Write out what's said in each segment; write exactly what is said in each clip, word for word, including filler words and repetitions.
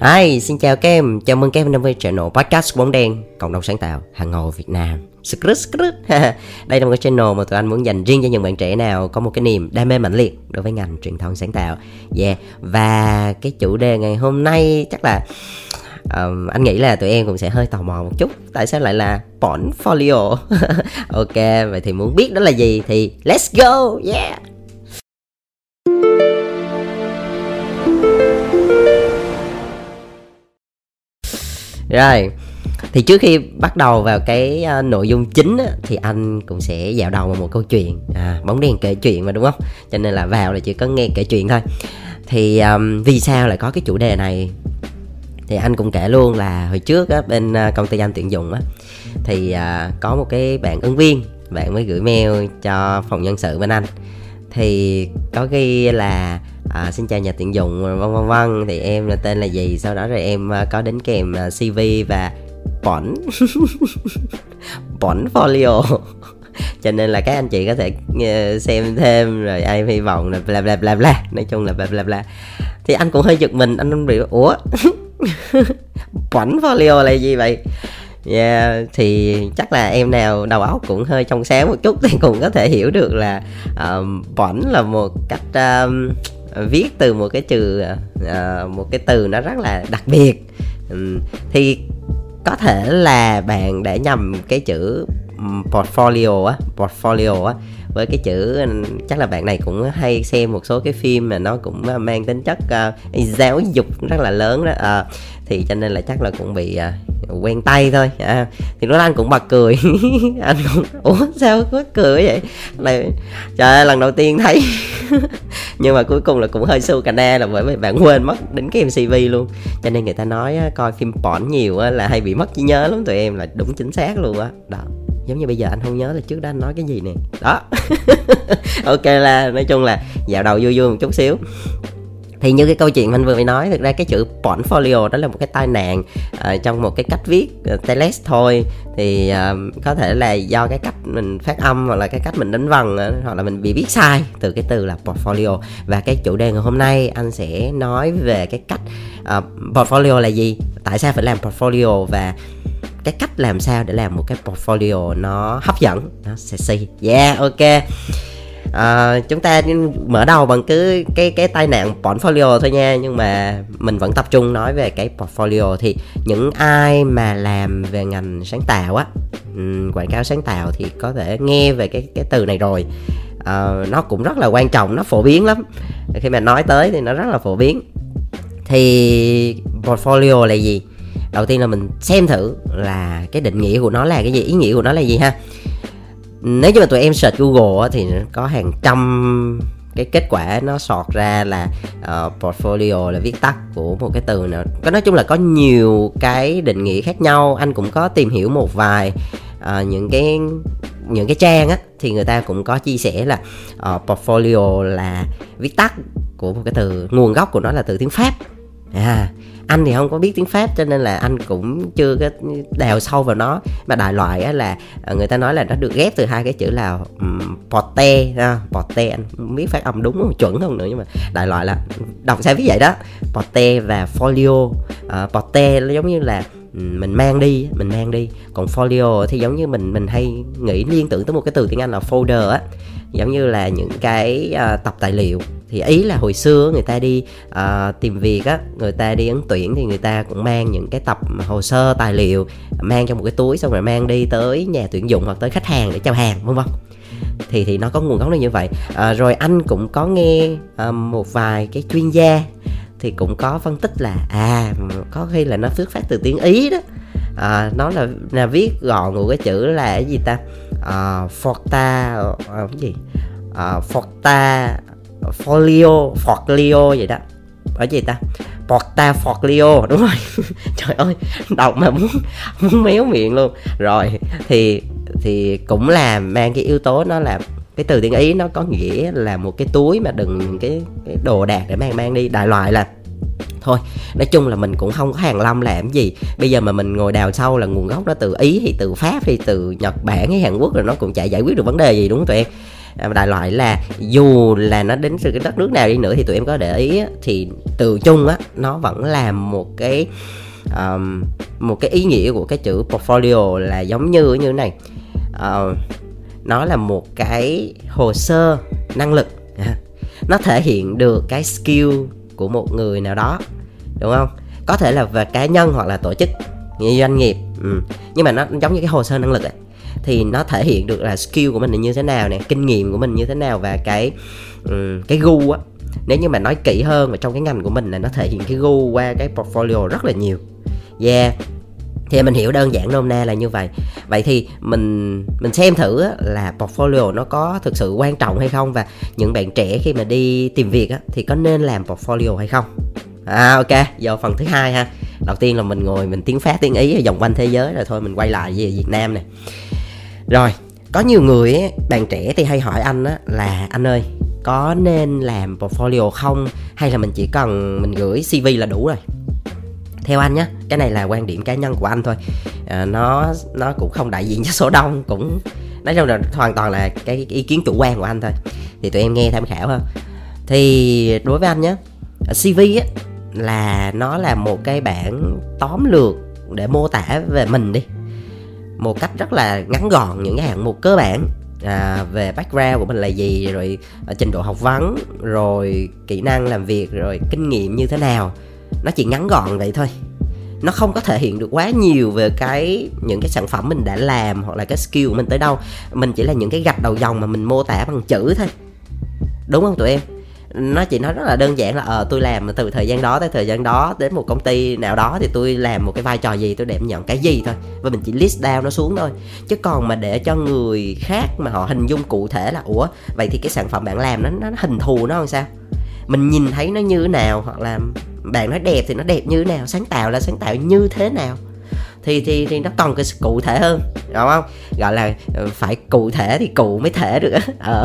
Hi, xin chào các em, chào mừng các em đến với channel podcast bóng đen, cộng đồng sáng tạo Hà Nội Việt Nam. Đây là một cái channel mà tụi anh muốn dành riêng cho những bạn trẻ nào có một cái niềm đam mê mãnh liệt đối với ngành truyền thông sáng tạo. Yeah, và cái chủ đề ngày hôm nay chắc là Um, anh nghĩ là tụi em cũng sẽ hơi tò mò một chút. Tại sao lại là portfolio? Ok, vậy thì muốn biết đó là gì thì let's go! Yeah! Rồi, thì trước khi bắt đầu vào cái uh, nội dung chính á, thì anh cũng sẽ dạo đầu vào một câu chuyện. à, Bóng đèn kể chuyện mà, đúng không? Cho nên là vào là chỉ có nghe kể chuyện thôi. Thì um, vì sao lại có cái chủ đề này? Thì anh cũng kể luôn là hồi trước á, bên công ty anh tuyển dụng á, thì à, có một cái bạn ứng viên, bạn mới gửi mail cho phòng nhân sự bên anh, thì có ghi là à, xin chào nhà tuyển dụng vân vân vân, thì em là tên là gì, sau đó rồi em có đính kèm xê vê và bỏn portfolio. Cho nên là các anh chị có thể xem thêm, rồi ai hy vọng là bla bla bla bla, nói chung là bla bla bla. Thì anh cũng hơi giật mình, anh bị ủa portfolio là gì vậy? Yeah, thì chắc là em nào đầu óc cũng hơi trong sáng một chút thì cũng có thể hiểu được là um, port là một cách um, viết từ một cái từ uh, một cái từ nó rất là đặc biệt. Um, thì có thể là bạn đã nhầm cái chữ portfolio á, portfolio á với cái chữ, chắc là bạn này cũng hay xem một số cái phim mà nó cũng mang tính chất uh, giáo dục rất là lớn đó, à, thì cho nên là chắc là cũng bị uh, quen tay thôi. à, thì lúc đó anh cũng bật cười, anh cũng ủa sao có cười vậy là, trời ơi, lần đầu tiên thấy. Nhưng mà cuối cùng là cũng hơi su cà na, là bởi vì bạn quên mất đính kèm xê vê luôn, cho nên người ta nói á, coi phim porn nhiều á, là hay bị mất trí nhớ lắm. Tụi em là đúng chính xác luôn á đó. Đó, giống như bây giờ anh không nhớ là trước đó anh nói cái gì nè đó. Ok, là nói chung là dạo đầu vui vui một chút xíu. Thì như cái câu chuyện anh vừa mới nói, thực ra cái chữ portfolio đó là một cái tai nạn uh, trong một cái cách viết uh, text thôi. Thì uh, có thể là do cái cách mình phát âm, hoặc là cái cách mình đánh vần, uh, hoặc là mình bị viết sai từ cái từ là portfolio. Và cái chủ đề ngày hôm nay anh sẽ nói về cái cách uh, portfolio là gì, tại sao phải làm portfolio, và cái cách làm sao để làm một cái portfolio nó hấp dẫn, nó sexy. Yeah, ok. À, chúng ta mở đầu bằng cứ cái cái tai nạn portfolio thôi nha, nhưng mà mình vẫn tập trung nói về cái portfolio. Thì những ai mà làm về ngành sáng tạo á, quảng cáo sáng tạo, thì có thể nghe về cái cái từ này rồi. À, nó cũng rất là quan trọng, nó phổ biến lắm. Khi mà nói tới thì nó rất là phổ biến. Thì portfolio là gì? Đầu tiên là mình xem thử là cái định nghĩa của nó là cái gì, ý nghĩa của nó là gì ha. Nếu như mà tụi em search Google thì có hàng trăm cái kết quả nó sọt ra là uh, portfolio là viết tắt của một cái từ nào. Có, nói chung là có nhiều cái định nghĩa khác nhau. Anh cũng có tìm hiểu một vài uh, những cái những cái trang á, thì người ta cũng có chia sẻ là uh, portfolio là viết tắt của một cái từ, nguồn gốc của nó là từ tiếng Pháp. À, anh thì không có biết tiếng Pháp cho nên là anh cũng chưa có đào sâu vào nó. Mà đại loại á, là người ta nói là nó được ghép từ hai cái chữ là um, porte, uh, porte, anh không biết phát âm đúng không, chuẩn không nữa, nhưng mà đại loại là đọc sao viết vậy đó, porte và folio. Uh, porte nó giống như là mình mang đi, mình mang đi. Còn folio thì giống như mình mình hay nghĩ liên tưởng tới một cái từ tiếng Anh là folder á, giống như là những cái uh, tập tài liệu. Thì ý là hồi xưa người ta đi uh, tìm việc á, người ta đi ứng tuyển thì người ta cũng mang những cái tập hồ sơ tài liệu, mang trong một cái túi, xong rồi mang đi tới nhà tuyển dụng hoặc tới khách hàng để chào hàng, vân vân. Thì thì nó có nguồn gốc nó như vậy. Uh, rồi anh cũng có nghe uh, một vài cái chuyên gia thì cũng có phân tích là à, có khi là nó xuất phát từ tiếng Ý đó. À, nó là, là viết gọn của cái chữ là cái gì ta, à, forta, à, cái gì, à, forta folio, forlio vậy đó, ở gì ta, portafolio, đúng rồi. Trời ơi, đọc mà muốn muốn méo miệng luôn. Rồi thì thì cũng là mang cái yếu tố nó là cái từ tiếng Ý, nó có nghĩa là một cái túi mà đựng cái, cái đồ đạc để mang mang đi, đại loại là thôi. Nói chung là mình cũng không có hàng lâm làm gì. Bây giờ mà mình ngồi đào sâu là nguồn gốc nó từ Ý, thì từ Pháp, thì từ Nhật Bản hay Hàn Quốc, rồi nó cũng chả giải quyết được vấn đề gì, đúng không tụi em? đại loại là dù là nó đến từ cái đất nước nào đi nữa thì tụi em có để ý thì từ chung á nó vẫn là một cái um, một cái ý nghĩa của cái chữ portfolio là giống như như này. Uh, nó là một cái hồ sơ năng lực, nó thể hiện được cái skill của một người nào đó, đúng không? Có thể là về cá nhân hoặc là tổ chức, doanh nghiệp. Ừ. Nhưng mà nó giống như cái hồ sơ năng lực ấy, thì nó thể hiện được là skill của mình là như thế nào nè, kinh nghiệm của mình như thế nào và cái um, cái gu á. Nếu như mà nói kỹ hơn và trong cái ngành của mình là nó thể hiện cái gu qua cái portfolio rất là nhiều. Yeah. Thì mình hiểu đơn giản nôm na là như vậy. Vậy thì mình mình xem thử là portfolio nó có thực sự quan trọng hay không, và những bạn trẻ khi mà đi tìm việc thì có nên làm portfolio hay không. À, ok, vô phần thứ hai ha. Đầu tiên là mình ngồi mình tiếng Pháp, tiếng Ý vòng quanh thế giới rồi thôi mình quay lại về Việt Nam này. Rồi, có nhiều người ấy, bạn trẻ thì hay hỏi anh á là anh ơi, có nên làm portfolio không hay là mình chỉ cần mình gửi xê vê là đủ rồi. Theo anh nhé, cái này là quan điểm cá nhân của anh thôi. À, nó nó cũng không đại diện cho số đông, cũng nói chung là hoàn toàn là cái ý kiến chủ quan của anh thôi. Thì tụi em nghe tham khảo ha. Thì đối với anh nhé, xê vê ấy, là nó là một cái bản tóm lược để mô tả về mình đi, một cách rất là ngắn gọn những cái hạng mục cơ bản, à, về background của mình là gì, rồi trình độ học vấn, rồi kỹ năng làm việc, rồi kinh nghiệm như thế nào. Nó chỉ ngắn gọn vậy thôi. Nó không có thể hiện được quá nhiều về cái những cái sản phẩm mình đã làm hoặc là cái skill của mình tới đâu. Mình chỉ là những cái gạch đầu dòng mà mình mô tả bằng chữ thôi, đúng không tụi em? Nó chỉ nói rất là đơn giản là ờ, tôi làm từ thời gian đó tới thời gian đó, đến một công ty nào đó thì tôi làm một cái vai trò gì, tôi đảm nhận cái gì thôi. Và mình chỉ list down nó xuống thôi. Chứ còn mà để cho người khác mà họ hình dung cụ thể là ủa, vậy thì cái sản phẩm bạn làm nó, nó hình thù nó làm sao, mình nhìn thấy nó như thế nào, hoặc là bạn nói đẹp thì nó đẹp như thế nào, sáng tạo là sáng tạo như thế nào, thì thì thì nó còn cái cụ thể hơn, đúng không? Gọi là phải cụ thể thì cụ mới thể được. Ờ.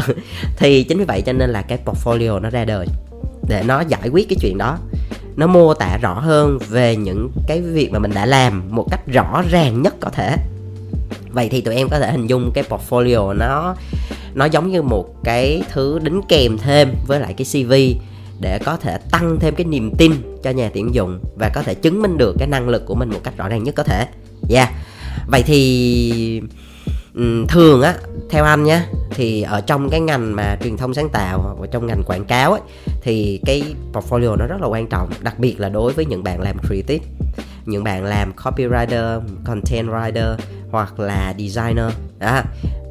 Thì chính vì vậy cho nên là cái portfolio nó ra đời để nó giải quyết cái chuyện đó. Nó mô tả rõ hơn về những cái việc mà mình đã làm một cách rõ ràng nhất có thể. Vậy thì tụi em có thể hình dung cái portfolio nó nó giống như một cái thứ đính kèm thêm với lại cái xê vê để có thể tăng thêm cái niềm tin cho nhà tuyển dụng và có thể chứng minh được cái năng lực của mình một cách rõ ràng nhất có thể. Yeah. Vậy thì thường á, theo anh nhé, thì ở trong cái ngành mà truyền thông sáng tạo hoặc là trong ngành quảng cáo ấy, thì cái portfolio nó rất là quan trọng, đặc biệt là đối với những bạn làm creative, những bạn làm copywriter, content writer hoặc là designer. À,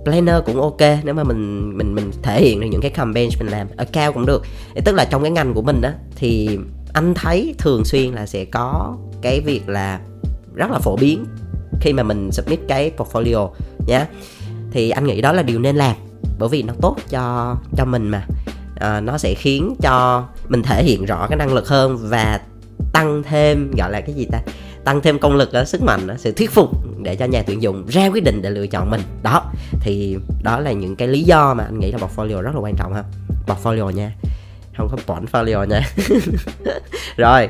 planner cũng ok nếu mà mình mình mình thể hiện được những cái campaign mình làm, account cũng được. Tức là trong cái ngành của mình á thì anh thấy thường xuyên là sẽ có cái việc là rất là phổ biến khi mà mình submit cái portfolio nhá. Thì anh nghĩ đó là điều nên làm, bởi vì nó tốt cho cho mình mà. À, nó sẽ khiến cho mình thể hiện rõ cái năng lực hơn và tăng thêm, gọi là cái gì ta, tăng thêm công lực, sức mạnh, sự thuyết phục để cho nhà tuyển dụng ra quyết định để lựa chọn mình. Đó, thì đó là những cái lý do mà anh nghĩ là portfolio rất là quan trọng ha. Portfolio nha, không có portfolio nha. Rồi,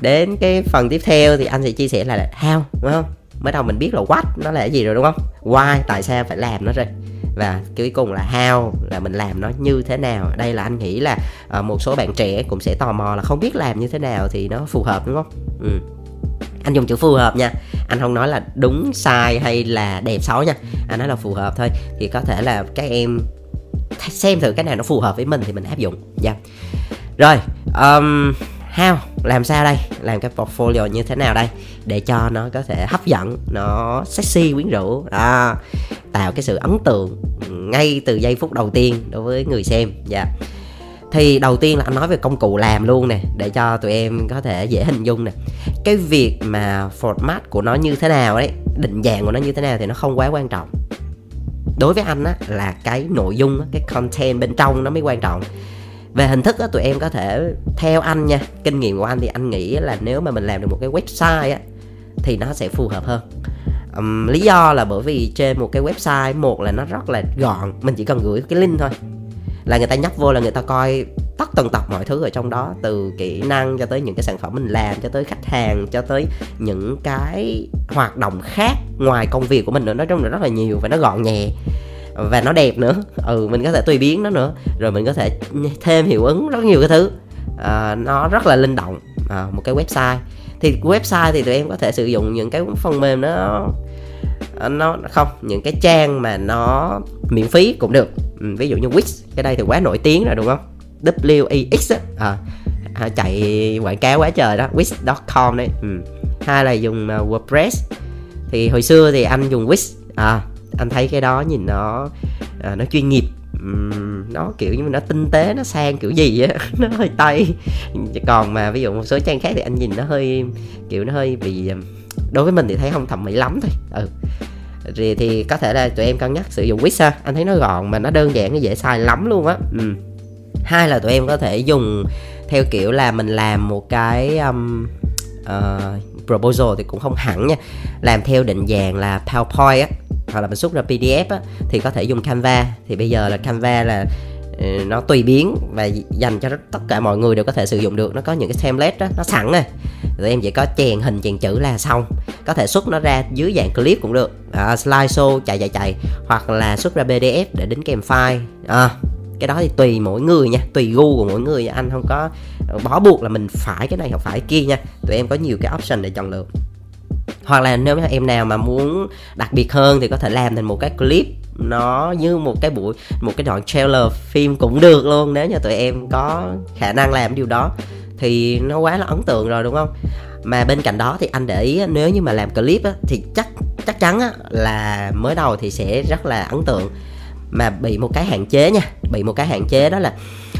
đến cái phần tiếp theo thì anh sẽ chia sẻ là how, đúng không? Mới đầu mình biết là what nó là cái gì rồi, đúng không? Why, tại sao phải làm nó rồi. Và cuối cùng là how, là mình làm nó như thế nào. Đây là anh nghĩ là một số bạn trẻ cũng sẽ tò mò là không biết làm như thế nào thì nó phù hợp, đúng không? Ừ. Anh dùng chữ phù hợp nha, anh không nói là đúng sai hay là đẹp xấu nha, anh nói là phù hợp thôi. Thì có thể là các em xem thử cái nào nó phù hợp với mình thì mình áp dụng nha. Yeah. Rồi, um, how, làm sao đây, làm cái portfolio như thế nào đây để cho nó có thể hấp dẫn, nó sexy, quyến rũ, à, tạo cái sự ấn tượng ngay từ giây phút đầu tiên đối với người xem. Dạ. Yeah. Thì đầu tiên là anh nói về công cụ làm luôn nè, để cho tụi em có thể dễ hình dung nè. Cái việc mà format của nó như thế nào đấy, định dạng của nó như thế nào thì nó không quá quan trọng. Đối với anh á, là cái nội dung, cái content bên trong nó mới quan trọng. Về hình thức á, tụi em có thể, theo anh nha, kinh nghiệm của anh thì anh nghĩ là nếu mà mình làm được một cái website á, thì nó sẽ phù hợp hơn. um, Lý do là bởi vì trên một cái website, một là nó rất là gọn, mình chỉ cần gửi cái link thôi là người ta nhấp vô, là người ta coi tất tần tật mọi thứ ở trong đó, từ kỹ năng cho tới những cái sản phẩm mình làm, cho tới khách hàng, cho tới những cái hoạt động khác ngoài công việc của mình nữa. Nói chung là rất là nhiều và nó gọn nhẹ. và nó đẹp nữa. Ừ, mình có thể tùy biến nó nữa, rồi mình có thể thêm hiệu ứng rất nhiều cái thứ. À, nó rất là linh động. À, một cái website thì website thì tụi em có thể sử dụng những cái phần mềm nó nó không những cái trang mà nó miễn phí cũng được. Ừ, ví dụ như Wix, cái đây thì quá nổi tiếng rồi đúng không? W I X á, à, chạy quảng cáo quá trời đó, Wix chấm com đấy. Ừ. Hay là dùng WordPress, thì hồi xưa thì anh dùng Wix, à, anh thấy cái đó nhìn nó à, nó chuyên nghiệp. Uhm, nó kiểu như nó tinh tế, nó sang kiểu gì á, nó hơi tây. Còn mà ví dụ một số trang khác thì anh nhìn nó hơi kiểu nó hơi bị, đối với mình thì thấy không thẩm mỹ lắm thôi. Ừ. Rồi thì có thể là tụi em cân nhắc sử dụng Wix ha, anh thấy nó gọn mà nó đơn giản, nó dễ xài lắm luôn á. Ừ. Hai là tụi em có thể dùng theo kiểu là mình làm một cái um, uh, proposal thì cũng không hẳn nha, làm theo định dạng là PowerPoint á, hoặc là mình xuất ra pê đê ép á, thì có thể dùng Canva. Thì bây giờ là Canva là nó tùy biến và dành cho tất cả mọi người đều có thể sử dụng được. Nó có những cái template đó, nó sẵn rồi, tụi em chỉ có chèn hình chèn chữ là xong, có thể xuất nó ra dưới dạng clip cũng được, à, slideshow chạy chạy chạy hoặc là xuất ra pê đê ép để đính kèm file. À, cái đó thì tùy mỗi người nha, tùy gu của mỗi người nha. Anh không có bó buộc là mình phải cái này hoặc phải cái kia nha, tụi em có nhiều cái option để chọn lựa. Hoặc là nếu em nào mà muốn đặc biệt hơn thì có thể làm thành một cái clip, nó như một cái buổi, một cái đoạn trailer phim cũng được luôn. Nếu như tụi em có khả năng làm điều đó thì nó quá là ấn tượng rồi đúng không? Mà bên cạnh đó thì anh để ý nếu như mà làm clip á, thì chắc chắc chắn á, là mới đầu thì sẽ rất là ấn tượng, mà bị một cái hạn chế nha, bị một cái hạn chế đó là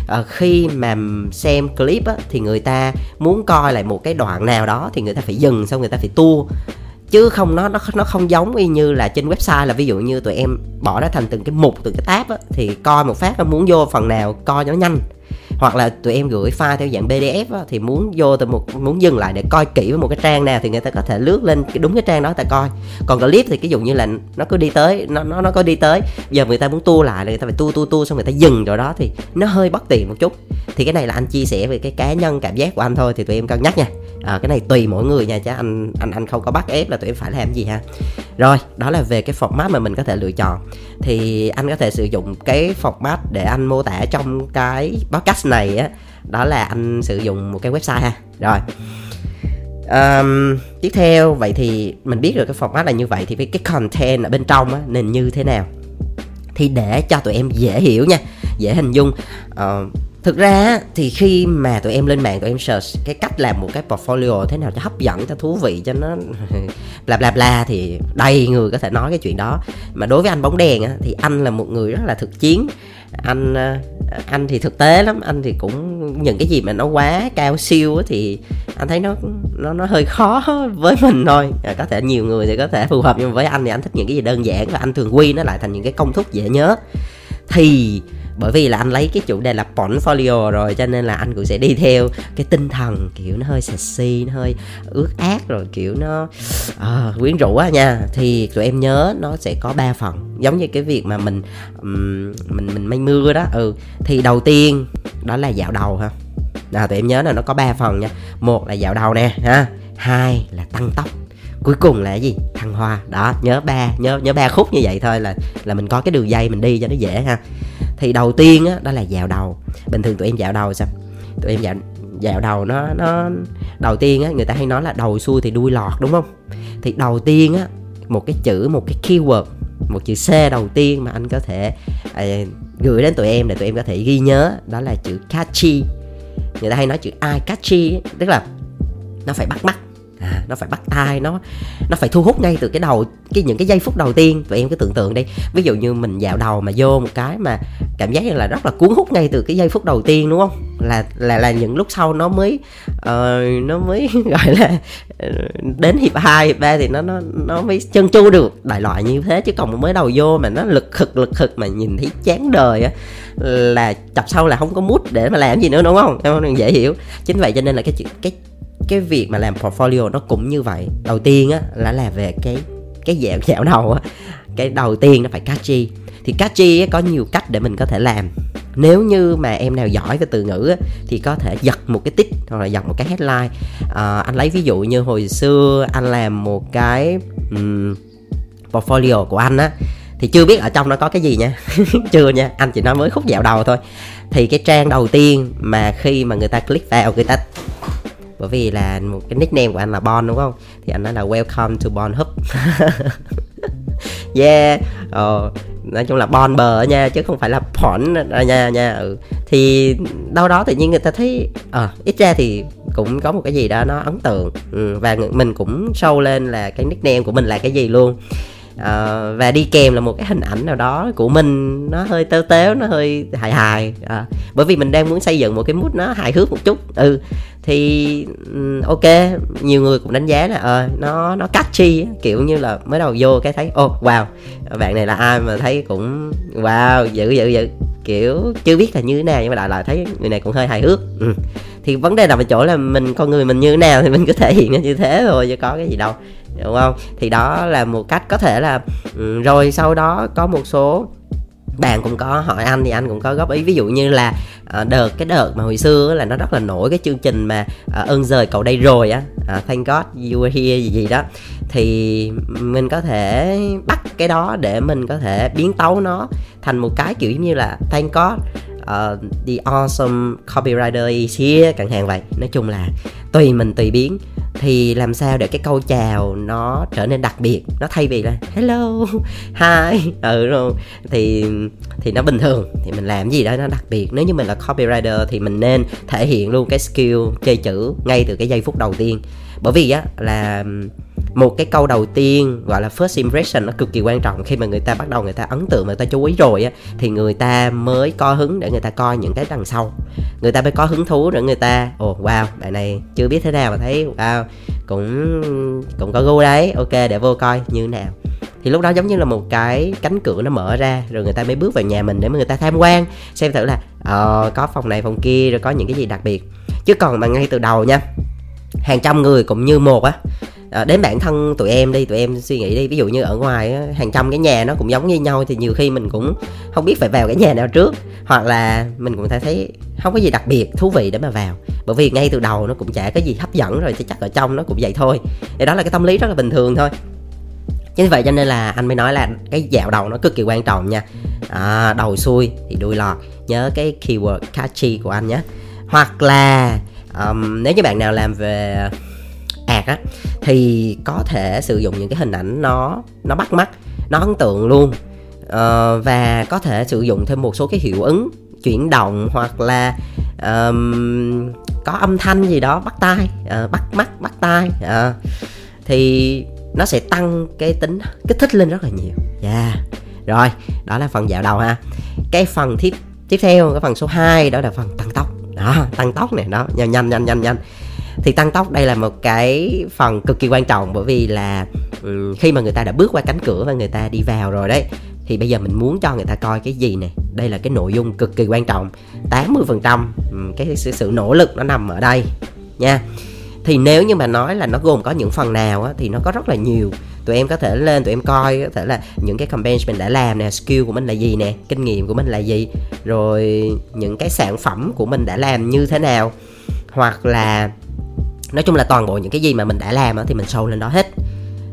à, khi mà xem clip á, thì người ta muốn coi lại một cái đoạn nào đó thì người ta phải dừng, xong người ta phải tua, chứ không nó nó nó không giống y như là trên website, là ví dụ như tụi em bỏ nó thành từng cái mục, từng cái tab á, thì coi một phát nó muốn vô phần nào coi nó nhanh. Hoặc là tụi em gửi file theo dạng pê đê ép á, thì muốn vô từ một muốn dừng lại để coi kỹ với một cái trang nào thì người ta có thể lướt lên đúng cái trang đó ta coi. Còn clip thì cái dụ như là nó cứ đi tới, nó nó nó có đi tới, giờ người ta muốn tua lại là người ta phải tua tua tua xong người ta dừng rồi đó, thì nó hơi bất tiện một chút. Thì cái này là anh chia sẻ về cái cá nhân cảm giác của anh thôi, thì tụi em cân nhắc nha. À, cái này tùy mỗi người nha, chứ anh anh anh không có bắt ép là tụi em phải làm gì ha. Rồi, đó là về cái format mà mình có thể lựa chọn. Thì anh có thể sử dụng cái format để anh mô tả trong cái podcast này á, đó là anh sử dụng một cái website ha. Rồi. Um, tiếp theo, vậy thì mình biết được cái format là như vậy, thì cái content ở bên trong á nên như thế nào? Thì để cho tụi em dễ hiểu nha, dễ hình dung. Uh, Thực ra thì khi mà tụi em lên mạng, tụi em search cái cách làm một cái portfolio thế nào cho hấp dẫn, cho thú vị, cho nó bla bla bla, thì đầy người có thể nói cái chuyện đó. Mà đối với anh bóng đèn á, thì anh là một người rất là thực chiến. Anh anh thì thực tế lắm, anh thì cũng những cái gì mà nó quá cao siêu á thì anh thấy nó nó nó hơi khó với mình thôi. À, có thể nhiều người thì có thể phù hợp, nhưng với anh thì anh thích những cái gì đơn giản và anh thường quy nó lại thành những cái công thức dễ nhớ. Thì bởi vì là anh lấy cái chủ đề là portfolio rồi, cho nên là anh cũng sẽ đi theo cái tinh thần kiểu nó hơi sexy, nó hơi ướt át, rồi kiểu nó à, quyến rũ á nha. Thì tụi em nhớ nó sẽ có ba phần, giống như cái việc mà mình um, mình mình mây mưa đó. Ừ, thì đầu tiên đó là dạo đầu ha. À, tụi em nhớ là nó có ba phần nha. Một là dạo đầu nè ha, hai là tăng tốc, cuối cùng là cái gì? Thăng hoa đó. Nhớ ba nhớ nhớ ba khúc như vậy thôi là là mình có cái đường dây mình đi cho nó dễ ha. Thì đầu tiên á, đó là dạo đầu. Bình thường tụi em dạo đầu sao? Tụi em dạo, dạo đầu nó nó đầu tiên á, người ta hay nói là đầu xuôi thì đuôi lọt đúng không? Thì đầu tiên á, một cái chữ, một cái keyword, một chữ C đầu tiên mà anh có thể à, gửi đến tụi em để tụi em có thể ghi nhớ, đó là chữ catchy. Người ta hay nói chữ eye catchy, tức là nó phải bắt mắt. À, nó phải bắt tai, nó nó phải thu hút ngay từ cái đầu, cái những cái giây phút đầu tiên. Tụi em cứ tưởng tượng đi, ví dụ như mình dạo đầu mà vô một cái mà cảm giác như là rất là cuốn hút ngay từ cái giây phút đầu tiên đúng không? Là là là những lúc sau nó mới uh, nó mới gọi là đến hiệp hai, hiệp ba thì nó nó nó mới chân chu được, đại loại như thế. Chứ còn mới đầu vô mà nó lực khực lực khực mà nhìn thấy chán đời á, là chập sau là không có mood để mà làm gì nữa đúng không? Em dễ hiểu. Chính vậy cho nên là cái cái cái việc mà làm portfolio nó cũng như vậy. Đầu tiên á là là về cái cái dạo dạo đầu á, cái đầu tiên nó phải catchy. Thì catchy á, có nhiều cách để mình có thể làm. Nếu như mà em nào giỏi về từ ngữ á, thì có thể giật một cái tít hoặc là giật một cái headline. À, anh lấy ví dụ như hồi xưa anh làm một cái um, portfolio của anh á, thì chưa biết ở trong nó có cái gì nha. Chưa nha, anh chỉ nói mới khúc dạo đầu thôi. Thì cái trang đầu tiên mà khi mà người ta click vào người ta, bởi vì là một cái nickname của anh là Bon đúng không, thì anh nói là welcome to Bonhub. Yeah, ờ, nói chung là Bon bờ nha, chứ không phải là porn nha nha. Ừ. Thì đâu đó tự nhiên người ta thấy à, ít ra thì cũng có một cái gì đó nó ấn tượng. Ừ, và mình cũng show lên là cái nickname của mình là cái gì luôn. À, và đi kèm là một cái hình ảnh nào đó của mình, nó hơi tếu tếu, nó hơi hài hài à, bởi vì mình đang muốn xây dựng một cái mood nó hài hước một chút. Ừ thì ok, nhiều người cũng đánh giá là à, nó nó catchy, kiểu như là mới đầu vô cái thấy ô oh, wow, bạn này là ai mà thấy cũng wow dữ dữ dữ, kiểu chưa biết là như thế nào nhưng mà đại loại thấy người này cũng hơi hài hước. Ừ. Thì vấn đề là ở chỗ là mình, con người mình như thế nào thì mình cứ thể hiện như thế thôi, chứ có cái gì đâu, đúng không? Thì đó là một cách có thể là ừ, rồi sau đó có một số bạn cũng có hỏi anh thì anh cũng có góp ý, ví dụ như là uh, đợt cái đợt mà hồi xưa là nó rất là nổi cái chương trình mà uh, ơn giời cậu đây rồi á, uh, thank God you are here gì gì đó, thì mình có thể bắt cái đó để mình có thể biến tấu nó thành một cái kiểu như là thank God uh, the awesome copywriter is here chẳng hạn vậy. Nói chung là tùy mình tùy biến, thì làm sao để cái câu chào nó trở nên đặc biệt, nó thay vì là hello, hi, ừ rồi thì thì nó bình thường, thì mình làm gì đó nó đặc biệt. Nếu như mình là copywriter thì mình nên thể hiện luôn cái skill chơi chữ ngay từ cái giây phút đầu tiên, bởi vì á là một cái câu đầu tiên gọi là first impression nó cực kỳ quan trọng. Khi mà người ta bắt đầu người ta ấn tượng, người ta chú ý rồi á, thì người ta mới có hứng để người ta coi những cái đằng sau, người ta mới có hứng thú để người ta ồ oh, wow, bạn này chưa biết thế nào mà thấy wow cũng cũng có gu đấy, ok để vô coi như thế nào. Thì lúc đó giống như là một cái cánh cửa nó mở ra, rồi người ta mới bước vào nhà mình để mà người ta tham quan xem thử là ờ có phòng này phòng kia, rồi có những cái gì đặc biệt. Chứ còn mà ngay từ đầu nha, hàng trăm người cũng như một á. À, đến bản thân tụi em đi, tụi em suy nghĩ đi, ví dụ như ở ngoài á, hàng trăm cái nhà nó cũng giống như nhau, thì nhiều khi mình cũng không biết phải vào cái nhà nào trước, hoặc là mình cũng thấy không có gì đặc biệt thú vị để mà vào, bởi vì ngay từ đầu nó cũng chả có gì hấp dẫn rồi, thì chắc ở trong nó cũng vậy thôi. Thì đó là cái tâm lý rất là bình thường thôi. Chính vậy cho nên là anh mới nói là cái dạo đầu nó cực kỳ quan trọng nha. À, đầu xuôi thì đuôi lọt, nhớ cái keyword catchy của anh nhé. Hoặc là um, nếu như bạn nào làm về ad á, thì có thể sử dụng những cái hình ảnh nó nó bắt mắt, nó ấn tượng luôn. Ờ, và có thể sử dụng thêm một số cái hiệu ứng chuyển động, hoặc là um, có âm thanh gì đó bắt tai, uh, bắt mắt, bắt tai. Uh, thì nó sẽ tăng cái tính kích thích lên rất là nhiều. Yeah. Rồi, đó là phần dạo đầu ha. Cái phần tiếp tiếp theo, cái phần số hai đó là phần tăng tốc. Đó, tăng tốc này đó, nhanh nhanh nhanh nhanh nhanh. Thì tăng tốc đây là một cái phần cực kỳ quan trọng, bởi vì là um, khi mà người ta đã bước qua cánh cửa và người ta đi vào rồi đấy, thì bây giờ mình muốn cho người ta coi cái gì nè. Đây là cái nội dung cực kỳ quan trọng, tám mươi phần trăm um, cái sự, sự nỗ lực nó nằm ở đây nha. Thì nếu như mà nói là nó gồm có những phần nào á, thì nó có rất là nhiều. Tụi em có thể lên tụi em coi, có thể là những cái campaign mình đã làm nè, skill của mình là gì nè, kinh nghiệm của mình là gì, rồi những cái sản phẩm của mình đã làm như thế nào, hoặc là nói chung là toàn bộ những cái gì mà mình đã làm thì mình show lên đó hết,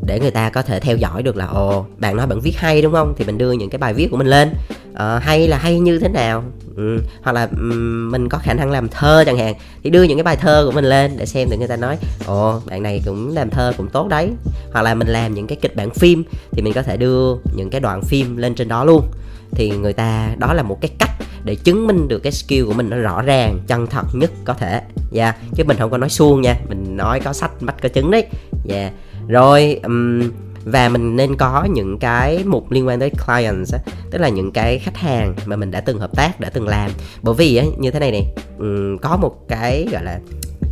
để người ta có thể theo dõi được là ồ, bạn nói bạn viết hay đúng không, thì mình đưa những cái bài viết của mình lên. Ờ, hay là hay như thế nào, ừ, hoặc là um, mình có khả năng làm thơ chẳng hạn, thì đưa những cái bài thơ của mình lên để xem được người ta nói ồ, bạn này cũng làm thơ cũng tốt đấy. Hoặc là mình làm những cái kịch bản phim thì mình có thể đưa những cái đoạn phim lên trên đó luôn. Thì người ta, đó là một cái cách để chứng minh được cái skill của mình nó rõ ràng, chân thật nhất có thể. Yeah. Chứ mình không có nói suông nha, mình nói có sách mách có chứng đấy. Yeah. Rồi um, và mình nên có những cái mục liên quan tới clients, tức là những cái khách hàng mà mình đã từng hợp tác, đã từng làm. Bởi vì như thế này này, um, có một cái gọi là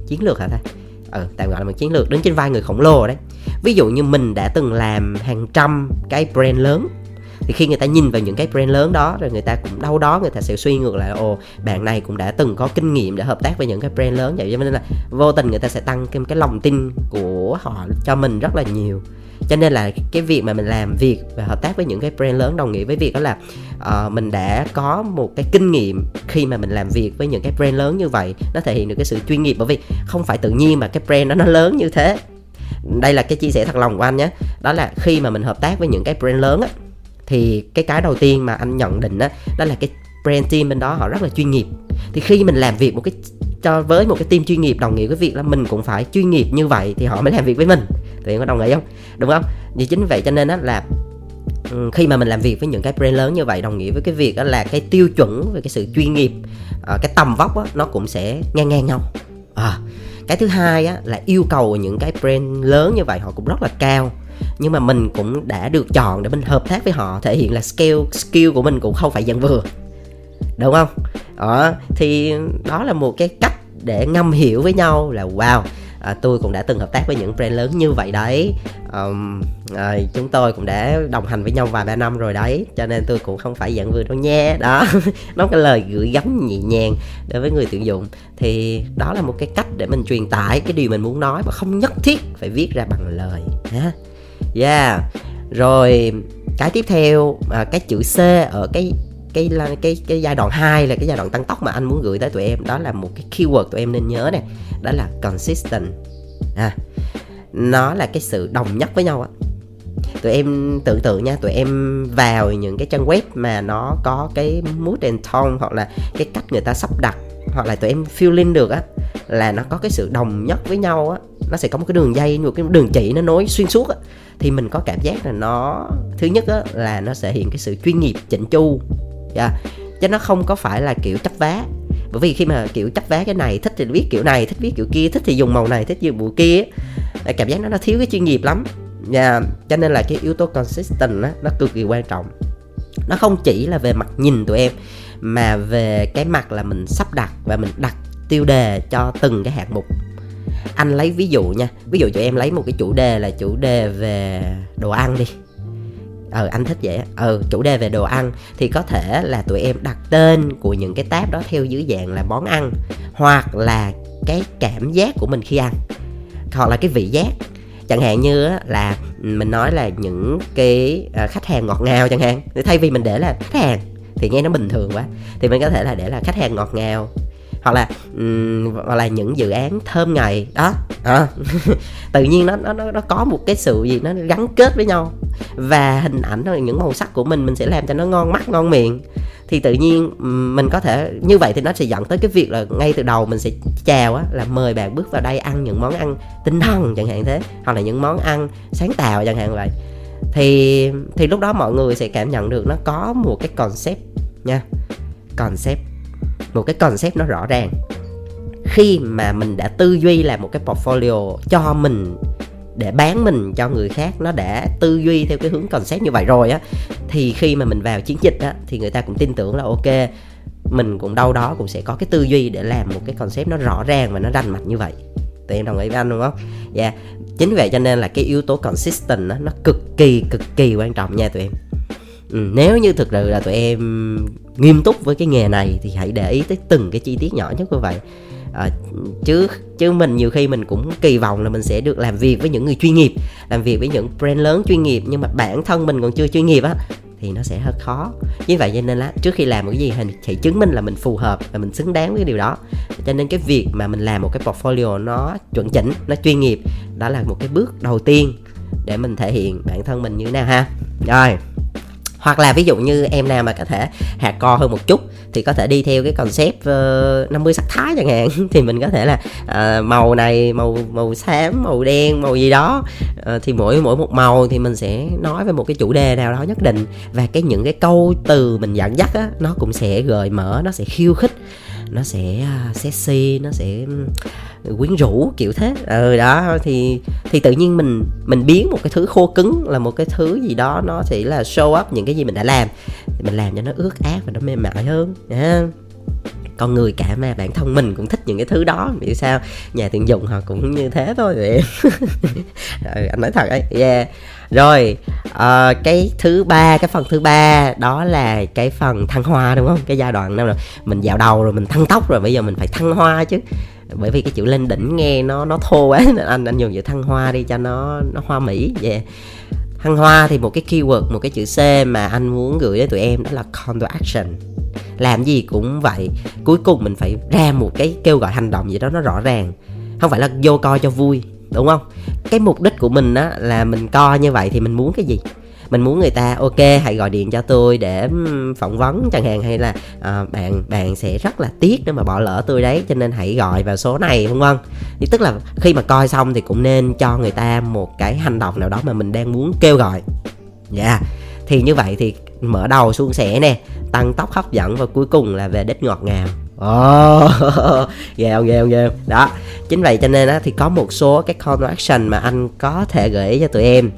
chiến lược hả ta? Ừ, tạm gọi là một chiến lược đứng trên vai người khổng lồ đấy. Ví dụ như mình đã từng làm hàng trăm cái brand lớn, thì khi người ta nhìn vào những cái brand lớn đó rồi, người ta cũng đâu đó người ta sẽ suy ngược lại ồ, bạn này cũng đã từng có kinh nghiệm để hợp tác với những cái brand lớn vậy, cho nên là vô tình người ta sẽ tăng cái, cái lòng tin của họ cho mình rất là nhiều. Cho nên là cái việc mà mình làm việc và hợp tác với những cái brand lớn đồng nghĩa với việc đó là uh, mình đã có một cái kinh nghiệm khi mà mình làm việc với những cái brand lớn như vậy. Nó thể hiện được cái sự chuyên nghiệp, bởi vì không phải tự nhiên mà cái brand đó nó lớn như thế. Đây là cái chia sẻ thật lòng của anh nhé. Đó là khi mà mình hợp tác với những cái brand lớn á, thì cái cái đầu tiên mà anh nhận định đó, đó là cái brand team bên đó họ rất là chuyên nghiệp. Thì khi mình làm việc một cái cho với một cái team chuyên nghiệp đồng nghĩa với việc là mình cũng phải chuyên nghiệp như vậy thì họ mới làm việc với mình. Tụi em có đồng ý không? Đúng không? Vì chính vậy cho nên á là khi mà mình làm việc với những cái brand lớn như vậy đồng nghĩa với cái việc đó là cái tiêu chuẩn về cái sự chuyên nghiệp, cái tầm vóc đó, nó cũng sẽ ngang ngang nhau. À, cái thứ hai á, là yêu cầu của những cái brand lớn như vậy họ cũng rất là cao. Nhưng mà mình cũng đã được chọn để mình hợp tác với họ, thể hiện là scale, skill của mình cũng không phải dạng vừa. Đúng không? Đó, thì đó là một cái cách để ngầm hiểu với nhau là wow, à, tôi cũng đã từng hợp tác với những brand lớn như vậy đấy, um, à, chúng tôi cũng đã đồng hành với nhau vài ba năm rồi đấy, cho nên tôi cũng không phải dạng vừa đâu nha. Đó, nó cái lời gửi gắm nhẹ nhàng đối với người tuyển dụng. Thì đó là một cái cách để mình truyền tải cái điều mình muốn nói mà không nhất thiết phải viết ra bằng lời ha. Yeah. Rồi cái tiếp theo, à, cái chữ C ở cái Cái, cái, cái giai đoạn hai là cái giai đoạn tăng tốc mà anh muốn gửi tới tụi em. Đó là một cái keyword tụi em nên nhớ nè. Đó là consistent à, nó là cái sự đồng nhất với nhau á. Tụi em tưởng tượng nha, tụi em vào những cái trang web mà nó có cái mood and tone, hoặc là cái cách người ta sắp đặt, hoặc là tụi em feeling được á, là nó có cái sự đồng nhất với nhau á. Nó sẽ có một cái đường dây, một cái đường chỉ nó nối xuyên suốt á. Thì mình có cảm giác là nó, thứ nhất á, là nó sẽ hiện cái sự chuyên nghiệp, chỉnh chu. Yeah. Chứ nó không có phải là kiểu chấp vá. Bởi vì khi mà kiểu chấp vá cái này, thích thì viết kiểu này, thích viết kiểu kia, thích thì dùng màu này, thích dùng màu kia, cảm giác nó, nó thiếu cái chuyên nghiệp lắm. yeah. Cho nên là cái yếu tố consistent đó, nó cực kỳ quan trọng. Nó không chỉ là về mặt nhìn tụi em, mà về cái mặt là mình sắp đặt và mình đặt tiêu đề cho từng cái hạng mục. Anh lấy ví dụ nha. Ví dụ tụi em lấy một cái chủ đề là chủ đề về đồ ăn đi. Ừ, anh thích vậy. Ừ, chủ đề về đồ ăn thì có thể là tụi em đặt tên của những cái tab đó theo dưới dạng là món ăn, hoặc là cái cảm giác của mình khi ăn, hoặc là cái vị giác. Chẳng hạn như là mình nói là những cái khách hàng ngọt ngào chẳng hạn, thay vì mình để là khách hàng thì nghe nó bình thường quá, thì mình có thể là để là khách hàng ngọt ngào, hoặc là um, hoặc là những dự án thơm ngày đó. À, tự nhiên nó nó nó có một cái sự gì nó gắn kết với nhau, và hình ảnh đó, những màu sắc của mình mình sẽ làm cho nó ngon mắt ngon miệng. Thì tự nhiên mình có thể như vậy thì nó sẽ dẫn tới cái việc là ngay từ đầu mình sẽ chào á, là mời bạn bước vào đây ăn những món ăn tinh thần chẳng hạn thế, hoặc là những món ăn sáng tạo chẳng hạn vậy. Thì thì lúc đó mọi người sẽ cảm nhận được nó có một cái concept nha, concept một cái concept nó rõ ràng. Khi mà mình đã tư duy là một cái portfolio cho mình để bán mình cho người khác, nó đã tư duy theo cái hướng concept như vậy rồi á, thì khi mà mình vào chiến dịch á, thì người ta cũng tin tưởng là ok, mình cũng đâu đó cũng sẽ có cái tư duy để làm một cái concept nó rõ ràng và nó rành mạch như vậy. Tụi em đồng ý với anh đúng không? Dạ, yeah. Chính vậy cho nên là cái yếu tố consistent á, nó cực kỳ cực kỳ quan trọng nha tụi em. Ừ, nếu như thực sự là tụi em nghiêm túc với cái nghề này thì hãy để ý tới từng cái chi tiết nhỏ nhất như vậy. À, chứ chứ mình nhiều khi mình cũng kỳ vọng là mình sẽ được làm việc với những người chuyên nghiệp, làm việc với những brand lớn chuyên nghiệp, nhưng mà bản thân mình còn chưa chuyên nghiệp á thì nó sẽ hơi khó. Như vậy cho nên là trước khi làm một cái gì thì hãy chứng minh là mình phù hợp và mình xứng đáng với cái điều đó. Cho nên cái việc mà mình làm một cái portfolio nó chuẩn chỉnh, nó chuyên nghiệp, đó là một cái bước đầu tiên để mình thể hiện bản thân mình như thế nào ha. Rồi, hoặc là ví dụ như em nào mà có thể hardcore hơn một chút thì có thể đi theo cái concept uh, năm mươi sắc thái chẳng hạn. Thì mình có thể là uh, màu này, màu màu xám, màu đen, màu gì đó, uh, thì mỗi mỗi một màu thì mình sẽ nói về một cái chủ đề nào đó nhất định, và cái những cái câu từ mình dẫn dắt á, nó cũng sẽ gợi mở, nó sẽ khiêu khích, nó sẽ sexy, nó sẽ quyến rũ kiểu thế. Ừ đó, thì thì tự nhiên mình mình biến một cái thứ khô cứng là một cái thứ gì đó nó chỉ là show up những cái gì mình đã làm, mình làm cho nó ướt át và nó mềm mại hơn. yeah. Con người cả mà, bản thân mình cũng thích những cái thứ đó, vì sao nhà tuyển dụng họ cũng như thế thôi vậy. Ừ, anh nói thật ấy. yeah. Rồi, uh, cái thứ ba, cái phần thứ ba đó là cái phần thăng hoa, đúng không? Cái giai đoạn nào mình dạo đầu rồi, mình thăng tốc rồi, bây giờ mình phải thăng hoa chứ. Bởi vì cái chữ lên đỉnh nghe nó nó thô quá nên anh anh dùng chữ thăng hoa đi cho nó nó hoa mỹ. yeah. Thăng hoa thì một cái keyword, một cái chữ C mà anh muốn gửi đến tụi em đó là call to action. Làm gì cũng vậy, cuối cùng mình phải ra một cái kêu gọi hành động gì đó nó rõ ràng, không phải là vô coi cho vui, đúng không? Cái mục đích của mình á là mình coi như vậy thì mình muốn cái gì? mình muốn người ta ok hãy gọi điện cho tôi để phỏng vấn chẳng hạn, hay là uh, bạn bạn sẽ rất là tiếc nếu mà bỏ lỡ tôi đấy, cho nên hãy gọi vào số này, vân vân. Thì tức là khi mà coi xong thì cũng nên cho người ta một cái hành động nào đó mà mình đang muốn kêu gọi. Dạ yeah. Thì như vậy thì mở đầu suôn sẻ nè, tăng tốc hấp dẫn và cuối cùng là về đích ngọt ngào. Oh, ghê không, ghê không, ghê không? Đó, chính vậy cho nên á, thì có một số cái call to action mà anh có thể gợi ý cho tụi em.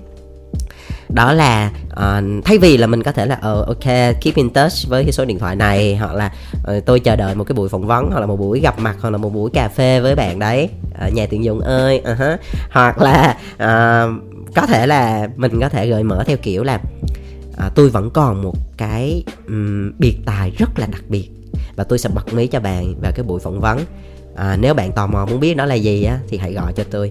Đó là uh, thay vì là mình có thể là uh, ok keep in touch với cái số điện thoại này, hoặc là uh, tôi chờ đợi một cái buổi phỏng vấn, hoặc là một buổi gặp mặt, hoặc là một buổi cà phê với bạn đấy, uh, nhà tuyển dụng ơi, uh-huh. Hoặc là uh, có thể là mình có thể gợi mở theo kiểu là uh, tôi vẫn còn một cái um, biệt tài rất là đặc biệt và tôi sẽ bật mí cho bạn vào cái buổi phỏng vấn. À, nếu bạn tò mò muốn biết nó là gì á, thì hãy gọi cho tôi.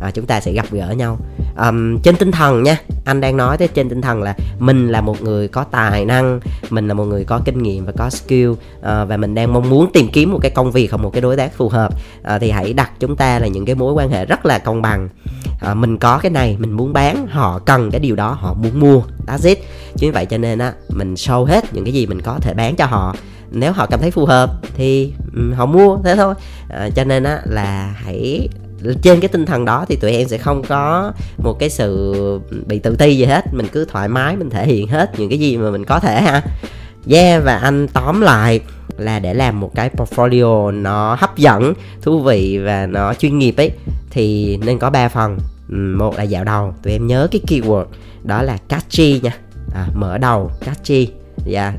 À, chúng ta sẽ gặp gỡ nhau. À, trên tinh thần nha, anh đang nói tới trên tinh thần là mình là một người có tài năng, mình là một người có kinh nghiệm và có skill, à, và mình đang mong muốn tìm kiếm một cái công việc hoặc một cái đối tác phù hợp, à, thì hãy đặt chúng ta là những cái mối quan hệ rất là công bằng. À, mình có cái này mình muốn bán, họ cần cái điều đó họ muốn mua, that's it. Chính vậy cho nên á, mình show hết những cái gì mình có thể bán cho họ, nếu họ cảm thấy phù hợp thì họ mua, thế thôi. À, cho nên á là hãy trên cái tinh thần đó thì tụi em sẽ không có một cái sự bị tự ti gì hết, mình cứ thoải mái mình thể hiện hết những cái gì mà mình có thể ha. Yeah, và anh tóm lại là để làm một cái portfolio nó hấp dẫn, thú vị và nó chuyên nghiệp ấy thì nên có ba phần. Một là dạo đầu, tụi em nhớ cái keyword đó là catchy nha, à, mở đầu catchy. Dạ yeah.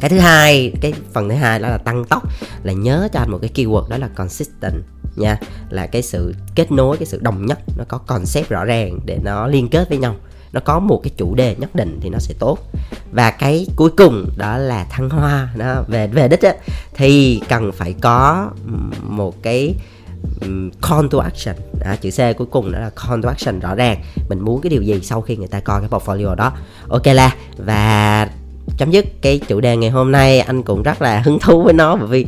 Cái thứ hai, cái phần thứ hai đó là tăng tốc, là nhớ cho anh một cái keyword đó là consistent nha, là cái sự kết nối, cái sự đồng nhất, nó có concept rõ ràng để nó liên kết với nhau, nó có một cái chủ đề nhất định thì nó sẽ tốt. Và cái cuối cùng đó là thăng hoa, đó, về về đích á, thì cần phải có một cái call to action, à, chữ C cuối cùng đó là call to action rõ ràng, mình muốn cái điều gì sau khi người ta coi cái portfolio đó. Ok là và chấm dứt cái chủ đề ngày hôm nay. Anh cũng rất là hứng thú với nó, bởi vì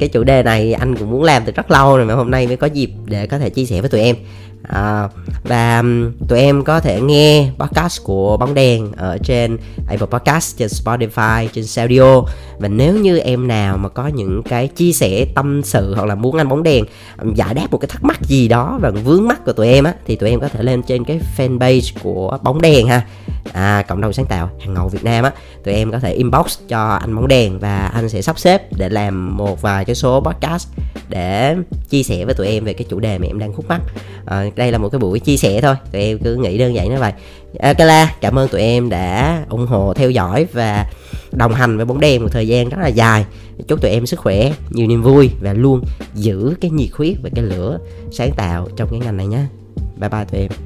cái chủ đề này anh cũng muốn làm từ rất lâu rồi mà hôm nay mới có dịp để có thể chia sẻ với tụi em. À, và tụi em có thể nghe podcast của Bóng Đèn ở trên Apple Podcast, trên Spotify, trên Saudio. Và nếu như em nào mà có những cái chia sẻ tâm sự hoặc là muốn anh Bóng Đèn giải đáp một cái thắc mắc gì đó và vướng mắc của tụi em á, thì tụi em có thể lên trên cái fanpage của Bóng Đèn ha, à, cộng đồng sáng tạo hàng ngầu Việt Nam á, tụi em có thể inbox cho anh Bóng Đèn và anh sẽ sắp xếp để làm một vài cái số podcast để chia sẻ với tụi em về cái chủ đề mà em đang khúc mắc. À, đây là một cái buổi chia sẻ thôi, tụi em cứ nghĩ đơn giản nó vậy. Ok là cảm ơn tụi em đã ủng hộ, theo dõi và đồng hành với Bóng Đen một thời gian rất là dài. Chúc tụi em sức khỏe, nhiều niềm vui và luôn giữ cái nhiệt huyết và cái lửa sáng tạo trong cái ngành này nhé. Bye bye tụi em.